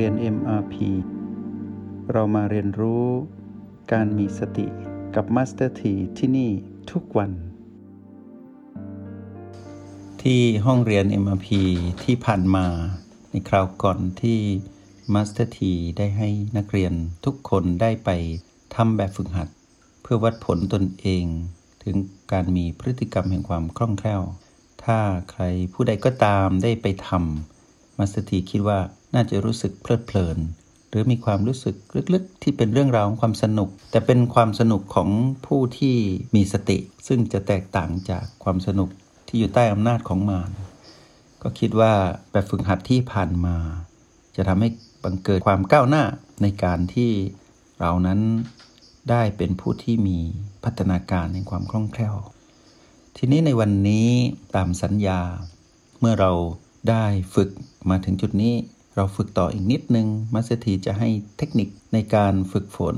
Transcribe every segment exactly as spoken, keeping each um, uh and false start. เรียน เอ็ม อาร์ พี เรามาเรียนรู้การมีสติกับ Master T ที่นี่ทุกวันที่ห้องเรียน เอ็ม อาร์ พี ที่ผ่านมาในคราวก่อนที่ Master T ได้ให้นักเรียนทุกคนได้ไปทำแบบฝึกหัดเพื่อวัดผลตนเองถึงการมีพฤติกรรมแห่งความคล่องแคล่วถ้าใครผู้ใดก็ตามได้ไปทำมาสติคิดว่าน่าจะรู้สึกเพลิดเพลินหรือมีความรู้สึกลึกๆที่เป็นเรื่องราวของความสนุกแต่เป็นความสนุกของผู้ที่มีสติซึ่งจะแตกต่างจากความสนุกที่อยู่ใต้อำนาจของมารก็คิดว่าแบบฝึกหัดที่ผ่านมาจะทำให้บังเกิดความก้าวหน้าในการที่เรานั้นได้เป็นผู้ที่มีพัฒนาการในความคล่องแคล่วทีนี้ในวันนี้ตามสัญญาเมื่อเราได้ฝึกมาถึงจุดนี้เราฝึกต่ออีกนิดนึงมัสถีจะให้เทคนิคในการฝึกฝน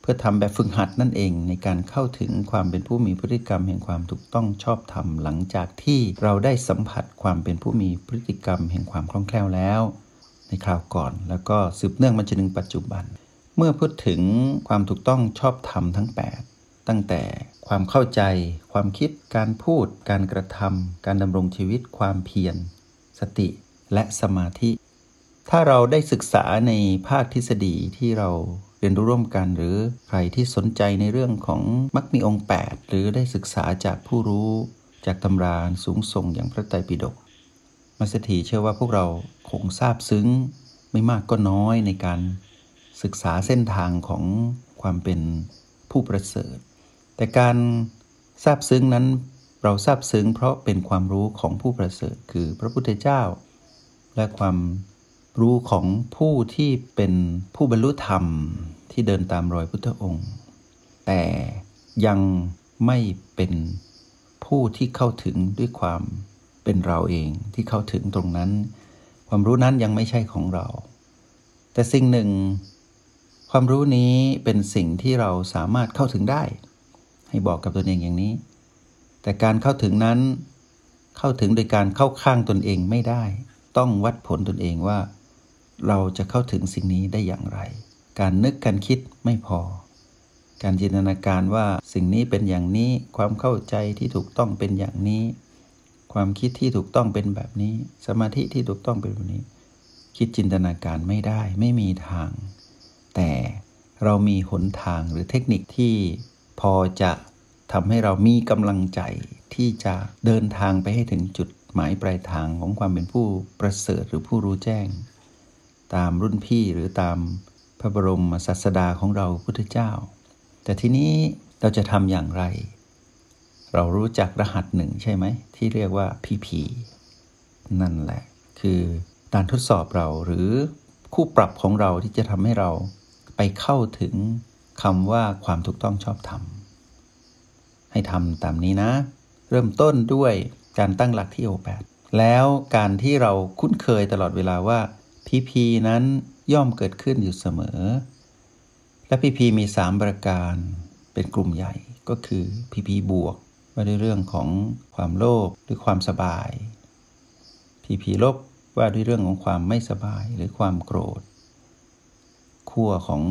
เพื่อทำแบบฝึกหัดนั่นเองในการเข้าถึงความเป็นผู้มีพฤติกรรมแห่งความถูกต้องชอบธรรมหลังจากที่เราได้สัมผัสความเป็นผู้มีพฤติกรรมแห่งความคล่องแคล่วแล้วในคราวก่อนแล้วก็สืบเนื่องมาจนถึงปัจจุบันเมื่อพูดถึงความถูกต้องชอบธรรมทั้งแปดตั้งแต่ความเข้าใจความคิดการพูดการกระทำการดำรงชีวิตความเพียรสติและสมาธิถ้าเราได้ศึกษาในภาคทฤษฎีที่เราเรียนรู้ร่วมกันหรือใครที่สนใจในเรื่องของมรรคมีองค์แปดหรือได้ศึกษาจากผู้รู้จากตำราสูงส่งอย่างพระไตรปิฎกมัสถีเชื่อว่าพวกเราคงซาบซึ้งไม่มากก็น้อยในการศึกษาเส้นทางของความเป็นผู้ประเสริฐแต่การซาบซึ้งนั้นเราซาบซึ้งเพราะเป็นความรู้ของผู้ประเสริฐคือพระพุทธเจ้าและความรู้ของผู้ที่เป็นผู้บรรลุธรรมที่เดินตามรอยพุทธองค์แต่ยังไม่เป็นผู้ที่เข้าถึงด้วยความเป็นเราเองที่เข้าถึงตรงนั้นความรู้นั้นยังไม่ใช่ของเราแต่สิ่งหนึ่งความรู้นี้เป็นสิ่งที่เราสามารถเข้าถึงได้ให้บอกกับตนเองอย่างนี้แต่การเข้าถึงนั้นเข้าถึงโดยการเข้าข้างตนเองไม่ได้ต้องวัดผลตนเองว่าเราจะเข้าถึงสิ่งนี้ได้อย่างไรการนึกการคิดไม่พอการจินตนาการว่าสิ่งนี้เป็นอย่างนี้ความเข้าใจที่ถูกต้องเป็นอย่างนี้ความคิดที่ถูกต้องเป็นแบบนี้สมาธิที่ถูกต้องเป็นแบบนี้คิดจินตนาการไม่ได้ไม่มีทางแต่เรามีหนทางหรือเทคนิคที่พอจะทำให้เรามีกำลังใจที่จะเดินทางไปให้ถึงจุดหมายปลายทางของความเป็นผู้ประเสริฐหรือผู้รู้แจ้งตามรุ่นพี่หรือตามพระบรมศาสดาของเราพุทธเจ้าแต่ทีนี้เราจะทำอย่างไรเรารู้จักรหัสหนึ่งใช่ไหมที่เรียกว่า พี พี นั่นแหละคือการทดสอบเราหรือคู่ปรับของเราที่จะทำให้เราไปเข้าถึงคำว่าความถูกต้องชอบธรรมให้ทำตามนี้นะเริ่มต้นด้วยการตั้งหลักที่องค์แปดแล้วการที่เราคุ้นเคยตลอดเวลาว่า พี พี นั้นย่อมเกิดขึ้นอยู่เสมอและ พี พี มีสามประการเป็นกลุ่มใหญ่ก็คือ พี พี บวกว่าด้วยเรื่องของความโลภหรือความสบาย พี พี ลบว่าด้วยเรื่องของความไม่สบายหรือความโกรธขั้วของ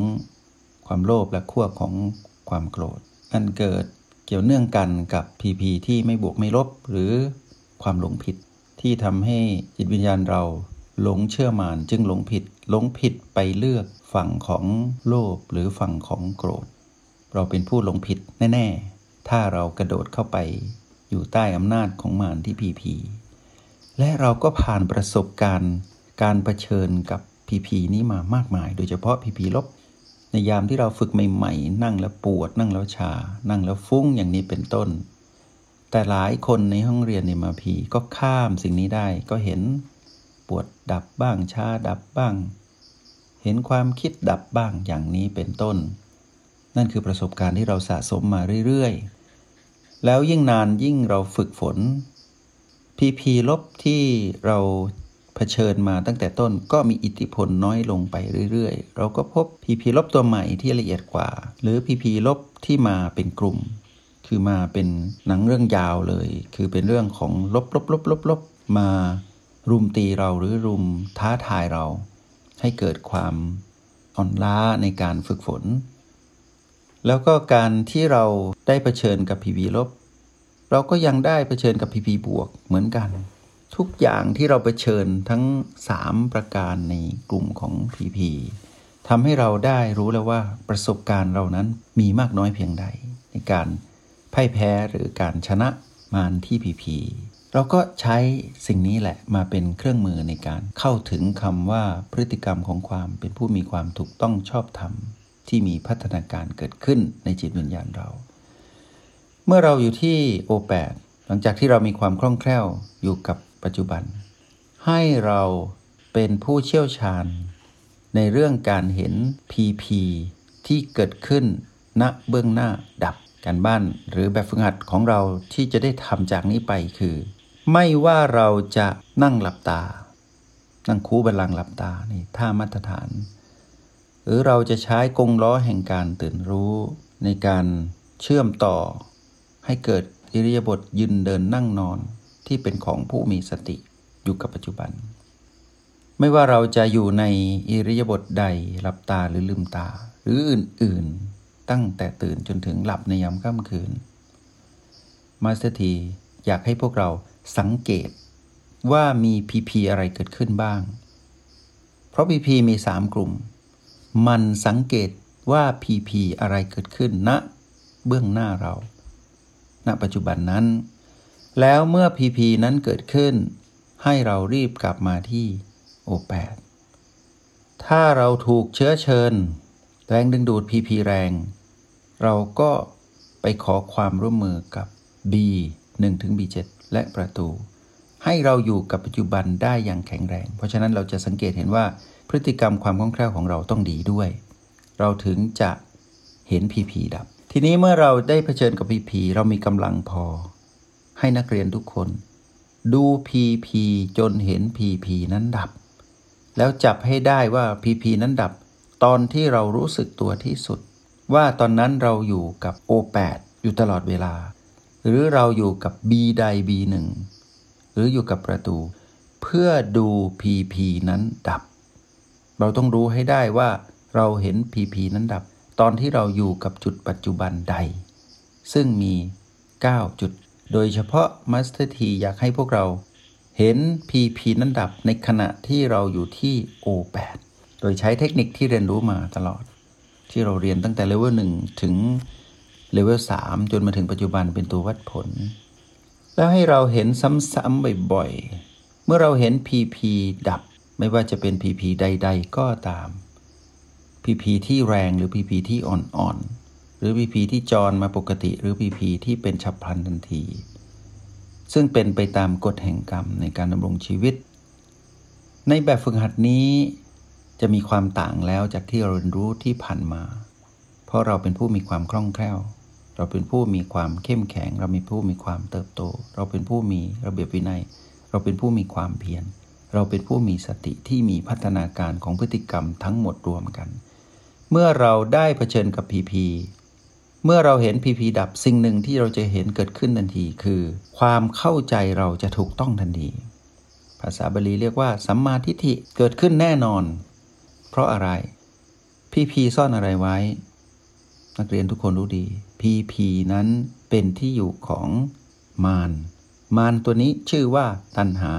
ความโลภและขั้วของความโกรธอันเกิดเกี่ยวเนื่องกันกับ พี พี ที่ไม่บวกไม่ลบหรือความหลงผิดที่ทำให้จิตวิญญาณเราหลงเชื่อมานจึงหลงผิดหลงผิดไปเลือกฝั่งของโลภหรือฝั่งของโกรธเราเป็นผู้หลงผิดแน่ๆถ้าเรากระโดดเข้าไปอยู่ใต้อำนาจของมารที่ พี พี และเราก็ผ่านประสบการณ์การเผชิญกับ พี พี นี้มามากมายโดยเฉพาะ พี พี ลบในยามที่เราฝึกใหม่ๆนั่งแล้วปวดนั่งแล้วชานั่งแล้วฟุ้งอย่างนี้เป็นต้นแต่หลายคนในห้องเรียนในมาพีก็ข้ามสิ่งนี้ได้ก็เห็นปวดดับบ้างชาดับบ้างเห็นความคิดดับบ้างอย่างนี้เป็นต้นนั่นคือประสบการณ์ที่เราสะสมมาเรื่อยๆแล้วยิ่งนานยิ่งเราฝึกฝนพี พี ลบที่เราเผชิญมาตั้งแต่ต้นก็มีอิทธิพลน้อยลงไปเรื่อยๆเราก็พบ พี พี ลบตัวใหม่ที่ละเอียดกว่าหรือ พี พี ลบที่มาเป็นกลุ่มคือมาเป็นหนังเรื่องยาวเลยคือเป็นเรื่องของลบๆๆๆๆมารุมตีเราหรือรุมท้าทายเรา ให้เกิดความอ่อนล้าในการฝึกฝนแล้วก็การที่เราได้เผชิญกับ พี พี ลบเราก็ยังได้เผชิญกับ พี พี บวกเหมือนกันทุกอย่างที่เราเผชิญทั้งสามประการในกลุ่มของ พี พี ทำให้เราได้รู้แล้วว่าประสบการณ์เรานั้นมีมากน้อยเพียงใดในการพ่ายแพ้หรือการชนะมารที่ พี พี เราก็ใช้สิ่งนี้แหละมาเป็นเครื่องมือในการเข้าถึงคำว่าพฤติกรรมของความเป็นผู้มีความถูกต้องชอบธรรมที่มีพัฒนาการเกิดขึ้นในจิตวิญญาณเราเมื่อเราอยู่ที่โอแปดหลังจากที่เรามีความคล่องแคล่วอยู่กับปัจจุบันให้เราเป็นผู้เชี่ยวชาญในเรื่องการเห็น พี พี ที่เกิดขึ้นณเบื้องหน้าดับการบ้านหรือแบบฝึกหัดของเราที่จะได้ทำจากนี้ไปคือไม่ว่าเราจะนั่งหลับตานั่งคูบัลลังก์หลับตานี่ท่ามาตรฐานหรือเราจะใช้กงล้อแห่งการตื่นรู้ในการเชื่อมต่อให้เกิดอิริยาบถยืนเดินนั่งนอนที่เป็นของผู้มีสติอยู่กับปัจจุบันไม่ว่าเราจะอยู่ในอิริยาบถใดหลับตาหรือลืมตาหรืออื่นๆตั้งแต่ตื่นจนถึงหลับในยามค่ำคืนมาสเตอร์ทีอยากให้พวกเราสังเกตว่ามี พี พี อะไรเกิดขึ้นบ้างเพราะ พี พี มีสามกลุ่มมันสังเกตว่า พี พี อะไรเกิดขึ้นณเบื้องหน้าเราณปัจจุบันนั้นแล้วเมื่อ พี พี นั้นเกิดขึ้นให้เรารีบกลับมาที่โอแปดถ้าเราถูกเชื้อเชิญแรงดึงดูด พี พี แรงเราก็ไปขอความร่วมมือกับ บี หนึ่ง ถึง บี เจ็ด และประตูให้เราอยู่กับปัจจุบันได้อย่างแข็งแรงเพราะฉะนั้นเราจะสังเกตเห็นว่าพฤติกรรมความคล่องแคล่วของเราต้องดีด้วยเราถึงจะเห็น พี พี ดับทีนี้เมื่อเราได้เผชิญกับ พี พี เรามีกำลังพอให้นักเรียนทุกคนดู พี พี จนเห็น พี พี นั้นดับแล้วจับให้ได้ว่า พี พี นั้นดับตอนที่เรารู้สึกตัวที่สุดว่าตอนนั้นเราอยู่กับ โอ แปด อยู่ตลอดเวลาหรือเราอยู่กับ B ใด บี หนึ่ง หรืออยู่กับประตูเพื่อดู พี พี นั้นดับเราต้องรู้ให้ได้ว่าเราเห็น พี พี นั้นดับตอนที่เราอยู่กับจุดปัจจุบันใดซึ่งมีเก้าจุดโดยเฉพาะมาสเตอร์ทีอยากให้พวกเราเห็น พี พี นั้นดับในขณะที่เราอยู่ที่ โอ แปด โดยใช้เทคนิคที่เรียนรู้มาตลอดที่เราเรียนตั้งแต่เลเวลหนึ่งถึงเลเวลสามจนมาถึงปัจจุบันเป็นตัววัดผลแล้วให้เราเห็นซ้ำๆบ่อยๆเมื่อเราเห็น พี พี ดับไม่ว่าจะเป็น พี พี ใดๆก็ตาม พี พี ที่แรงหรือ พี พี ที่อ่อนๆหรือ พี พี ที่จรมาปกติหรือ พี พี ที่เป็นฉับพลันทันทีซึ่งเป็นไปตามกฎแห่งกรรมในการดำรงชีวิตในแบบฝึกหัดนี้จะมีความต่างแล้วจากที่เราเรียนรู้ที่ผ่านมาเพราะเราเป็นผู้มีความคล่องแคล่วเราเป็นผู้มีความเข้มแข็งเรามีผู้มีความเติบโตเราเป็นผู้มีระเบียบวินัยเราเป็นผู้มีความเพียรเราเป็นผู้มีสติที่มีพัฒนาการของพฤติกรรมทั้งหมดรวมกันเมื่อเราได้เผชิญกับ พี พีเมื่อเราเห็น พี พี ดับสิ่งหนึ่งที่เราจะเห็นเกิดขึ้นทันทีคือความเข้าใจเราจะถูกต้องทันทีภาษาบาลีเรียกว่าสัมมาทิฏฐิเกิดขึ้นแน่นอนเพราะอะไร พี พี ซ่อนอะไรไว้นักเรียนทุกคนรู้ดี พี พี นั้นเป็นที่อยู่ของมารมารตัวนี้ชื่อว่าตัณหา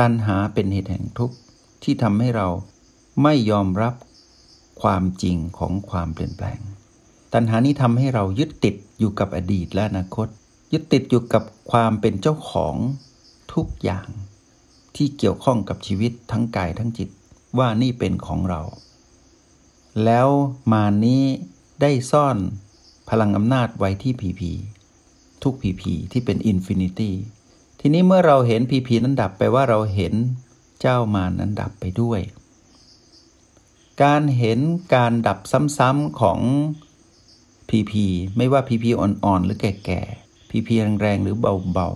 ตัณหาเป็นเหตุแห่งทุกข์ที่ทำให้เราไม่ยอมรับความจริงของความเปลี่ยนแปลงตัณหานี้ทำให้เรายึดติดอยู่กับอดีตและอนาคตยึดติดอยู่กับความเป็นเจ้าของทุกอย่างที่เกี่ยวข้องกับชีวิตทั้งกายทั้งจิตว่านี่เป็นของเราแล้วมานี้ได้ซ่อนพลังอำนาจไว้ที่ พี พี ทุก พี พี ที่เป็นอินฟินิตี้ทีนี้เมื่อเราเห็น พี พี นั้นดับไปว่าเราเห็นเจ้ามานั้นดับไปด้วยการเห็นการดับซ้ำๆของ พี พี ไม่ว่า พี พี อ่อนๆหรือแก่ๆ พี พี แรงๆหรือเบา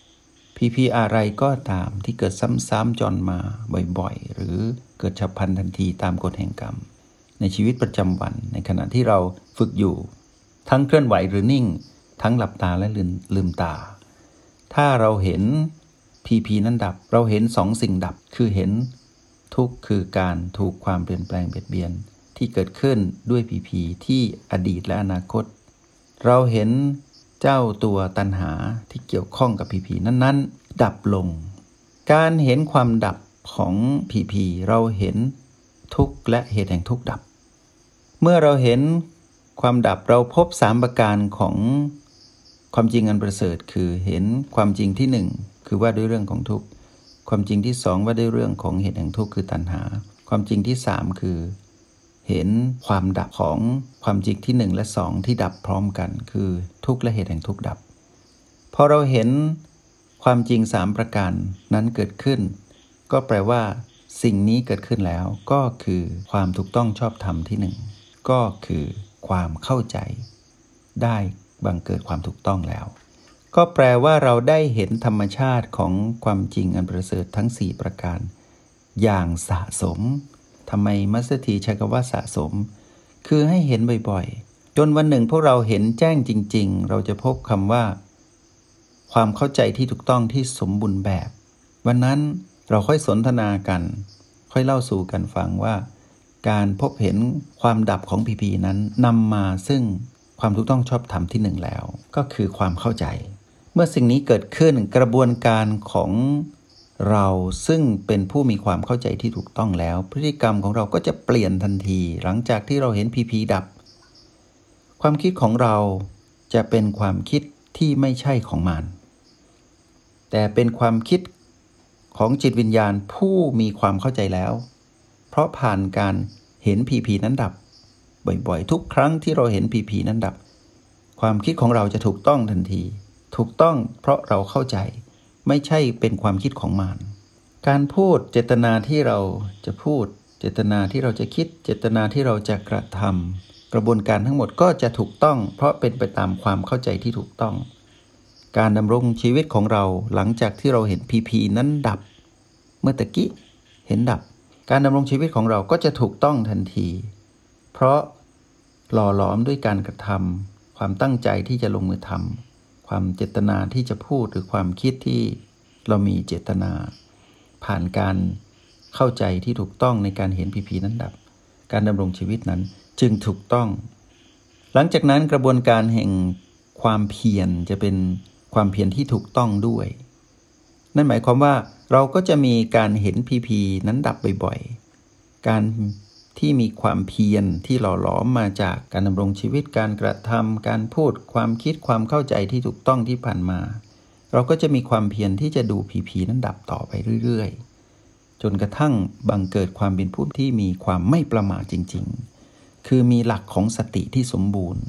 ๆ พี พี อะไรก็ตามที่เกิดซ้ำๆจรมาบ่อยๆหรือเกิดฉับพลันทันทีตามกฎแห่งกรรมในชีวิตประจำวันในขณะที่เราฝึกอยู่ทั้งเคลื่อนไหวหรือนิ่งทั้งหลับตาและลืมตาถ้าเราเห็น พี พี นั้นดับเราเห็นสองสิ่งดับคือเห็น ทุกข์คือการถูกความเปลี่ยนแปลงเบียดเบียนที่เกิดขึ้นด้วยผีผีที่อดีตและอนาคตเราเห็นเจ้าตัวตัณหาที่เกี่ยวข้องกับผีผีนั้นๆดับลงการเห็นความดับของผีผีเราเห็นทุกข์และเหตุแห่งทุกข์ดับเมื่อเราเห็นความดับเราพบสามประการของความจริงอันประเสริฐคือเห็นความจริงที่หนึ่งคือว่าด้วยเรื่องของทุกข์ความจริงที่สองว่าด้วยเรื่องของเหตุแห่งทุกข์คือตัณหาความจริงที่สามคือเห็นความดับของความจริงที่หนึ่งและสองที่ดับพร้อมกันคือทุกข์และเหตุแห่งทุกข์ดับพอเราเห็นความจริงสามประการนั้นเกิดขึ้นก็แปลว่าสิ่งนี้เกิดขึ้นแล้วก็คือความถูกต้องชอบธรรมที่หนึ่งก็คือความเข้าใจได้บังเกิดความถูกต้องแล้วก็แปลว่าเราได้เห็นธรรมชาติของความจริงอันประเสริฐทั้งสี่ประการอย่างสะสมทำไมมัสเตอร์ทีใช้คำว่าสะสมคือให้เห็นบ่อยๆจนวันหนึ่งพวกเราเห็นแจ้งจริงๆเราจะพบคำว่าความเข้าใจที่ถูกต้องที่สมบูรณ์แบบวันนั้นเราค่อยสนทนากันค่อยเล่าสู่กันฟังว่าการพบเห็นความดับของผีผีนั้นนำมาซึ่งความถูกต้องชอบธรรมที่หนึ่งแล้วก็คือความเข้าใจเมื่อสิ่งนี้เกิดขึ้นกระบวนการของเราซึ่งเป็นผู้มีความเข้าใจที่ถูกต้องแล้วพฤติกรรมของเราก็จะเปลี่ยนทันทีหลังจากที่เราเห็นผีผีดับความคิดของเราจะเป็นความคิดที่ไม่ใช่ของมารแต่เป็นความคิดของจิตวิญญาณผู้มีความเข้าใจแล้วเพราะผ่านการเห็นผีผีนั้นดับบ่อยๆทุกครั้งที่เราเห็นผีผีนั้นดับความคิดของเราจะถูกต้องทันทีถูกต้องเพราะเราเข้าใจไม่ใช่เป็นความคิดของมารการพูดเจตนาที่เราจะพูดเจตนาที่เราจะคิดเจตนาที่เราจะกระทำกระบวนการทั้งหมดก็จะถูกต้องเพราะเป็นไปตามความเข้าใจที่ถูกต้องการดำรงชีวิตของเราหลังจากที่เราเห็นผีผีนั้นดับเมื่อตะกี้เห็นดับการดำรงชีวิตของเราก็จะถูกต้องทันทีเพราะหล่อหลอมด้วยการกระทำความตั้งใจที่จะลงมือทำความเจตนาที่จะพูดหรือความคิดที่เรามีเจตนาผ่านการเข้าใจที่ถูกต้องในการเห็นผีผีนั้นดับการดำรงชีวิตนั้นจึงถูกต้องหลังจากนั้นกระบวนการแห่งความเพียรจะเป็นความเพียรที่ถูกต้องด้วยนั่นหมายความว่าเราก็จะมีการเห็นผีผีนั้นดับบ่อยๆการที่มีความเพียรที่หล่อหลอมมาจากการดำรงชีวิตการกระทำการพูดความคิดความเข้าใจที่ถูกต้องที่ผ่านมาเราก็จะมีความเพียรที่จะดูผีผีนั้นดับต่อไปเรื่อยๆจนกระทั่งบังเกิดความเป็นผู้ที่มีความไม่ประมาทจริงๆคือมีหลักของสติที่สมบูรณ์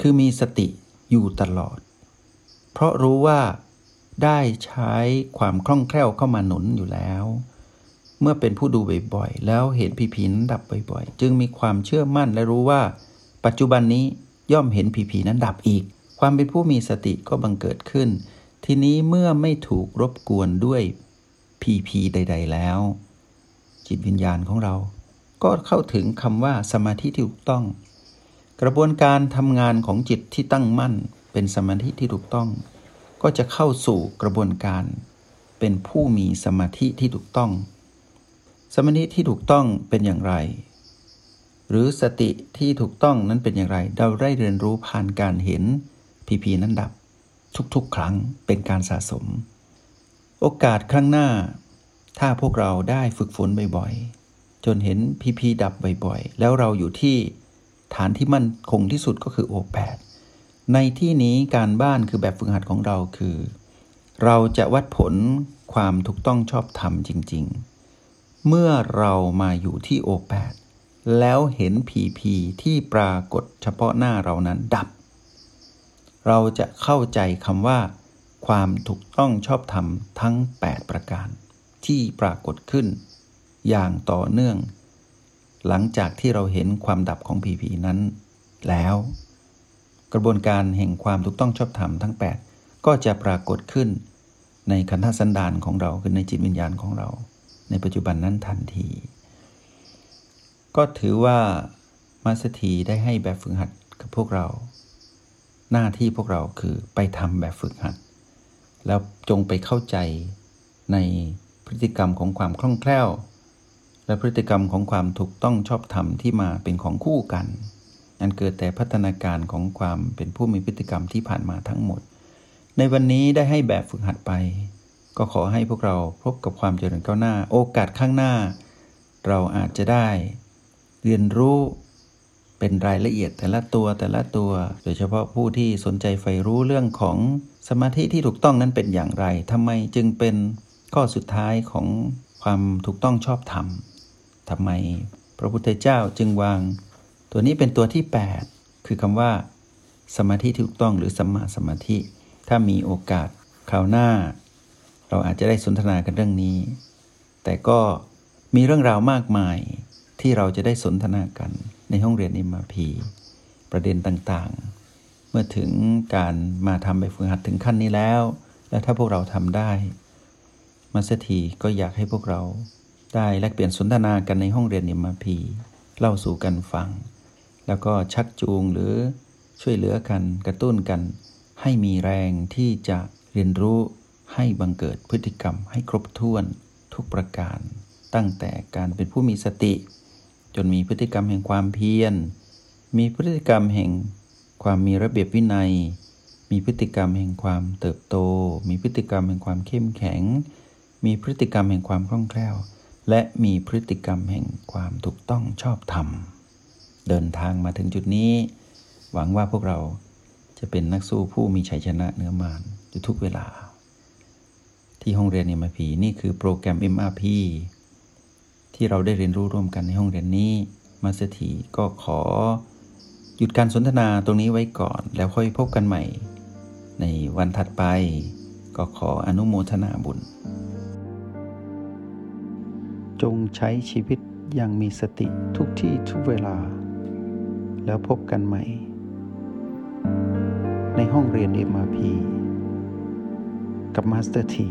คือมีสติอยู่ตลอดเพราะรู้ว่าได้ใช้ความคล่องแคล่วเข้ามาหนุนอยู่แล้วเมื่อเป็นผู้ดูบ่อยๆแล้วเห็นผีผีนั้นดับบ่อยๆจึงมีความเชื่อมั่นและรู้ว่าปัจจุบันนี้ย่อมเห็นผีผีนั้นดับอีกความเป็นผู้มีสติก็บังเกิดขึ้นทีนี้เมื่อไม่ถูกรบกวนด้วยผีผีใดๆแล้วจิตวิญญาณของเราก็เข้าถึงคำว่าสมาธิที่ถูกต้องกระบวนการทำงานของจิตที่ตั้งมั่นเป็นสมาธิที่ถูกต้องก็จะเข้าสู่กระบวนการเป็นผู้มีสมาธิที่ถูกต้องสมาธิที่ถูกต้องเป็นอย่างไรหรือสติที่ถูกต้องนั้นเป็นอย่างไรเราได้เรียนรู้ผ่านการเห็นผีผีนั้นดับทุกๆครั้งเป็นการสะสมโอกาสครั้งหน้าถ้าพวกเราได้ฝึกฝนบ่อยๆจนเห็นผีผีดับบ่อยๆแล้วเราอยู่ที่ฐานที่มั่นคงที่สุดก็คือโอแปดในที่นี้การบ้านคือแบบฝึกหัดของเราคือเราจะวัดผลความถูกต้องชอบธรรมจริงๆเมื่อเรามาอยู่ที่โอแปดแล้วเห็นผีผีที่ปรากฏเฉพาะหน้าเรานั้นดับเราจะเข้าใจคำว่าความถูกต้องชอบธรรมทั้งแปดประการที่ปรากฏขึ้นอย่างต่อเนื่องหลังจากที่เราเห็นความดับของผีผีนั้นแล้วกระบวนการแห่งความถูกต้องชอบธรรมทั้งแปดก็จะปรากฏขึ้นในขันธสันดานของเราคือในจิตวิญญาณของเราในปัจจุบันนั้นทันทีก็ถือว่ามัสถีได้ให้แบบฝึกหัดกับพวกเราหน้าที่พวกเราคือไปทำแบบฝึกหัดแล้วจงไปเข้าใจในพฤติกรรมของความคล่องแคล่ว และพฤติกรรมของความถูกต้องชอบธรรมที่มาเป็นของคู่กันอันเกิดแต่พัฒนาการของความเป็นผู้มีพฤติกรรมที่ผ่านมาทั้งหมดในวันนี้ได้ให้แบบฝึกหัดไปก็ขอให้พวกเราพบกับความเจริญก้าวหน้าโอกาสข้างหน้าเราอาจจะได้เรียนรู้เป็นรายละเอียดแต่ละตัวแต่ละตัวโดยเฉพาะผู้ที่สนใจใฝ่รู้เรื่องของสมาธิที่ถูกต้องนั้นเป็นอย่างไรทำไมจึงเป็นข้อสุดท้ายของความถูกต้องชอบธรรมทำไมพระพุทธเจ้าจึงวางตัวนี้เป็นตัวที่แปดคือคำว่าสมาธิที่ถูกต้องหรือสัมมาสมาธิถ้ามีโอกาสคราวหน้าเราอาจจะได้สนทนากันเรื่องนี้แต่ก็มีเรื่องราวมากมายที่เราจะได้สนทนากันในห้องเรียน เอ็ม อาร์ พี ประเด็นต่างๆเมื่อถึงการมาทำแบบฝึกหัดถึงขั้นนี้แล้วและถ้าพวกเราทำได้มาสักทีก็อยากให้พวกเราได้แลกเปลี่ยนสนทนากันในห้องเรียน เอ็ม อาร์ พี เล่าสู่กันฟังแล้วก็ชักจูงหรือช่วยเหลือกันกระตุ้นกันให้มีแรงที่จะเรียนรู้ให้บังเกิดพฤติกรรมให้ครบถ้วนทุกประการตั้งแต่การเป็นผู้มีสติจนมีพฤติกรรมแห่งความเพียรมีพฤติกรรมแห่งความมีระเบียบวินัยมีพฤติกรรมแห่งความเติบโตมีพฤติกรรมแห่งความเข้มแข็งมีพฤติกรรมแห่งความคล่องแคล่วและมีพฤติกรรมแห่งความถูกต้องชอบธรรมเดินทางมาถึงจุดนี้หวังว่าพวกเราจะเป็นนักสู้ผู้มีชัยชนะเหนือมารอยู่ทุกเวลาที่ห้องเรียน เอ็ม อาร์ พี นี่คือโปรแกรม เอ็ม อาร์ พี ที่เราได้เรียนรู้ร่วมกันในห้องเรียนนี้มาสถีก็ขอหยุดการสนทนาตรงนี้ไว้ก่อนแล้วค่อยพบกันใหม่ในวันถัดไปก็ขออนุโมทนาบุญจงใช้ชีวิตอย่างมีสติทุกที่ทุกเวลาแล้วพบกันใหม่ในห้องเรียน เอ็ม อาร์ พี กับมาสเตอร์ที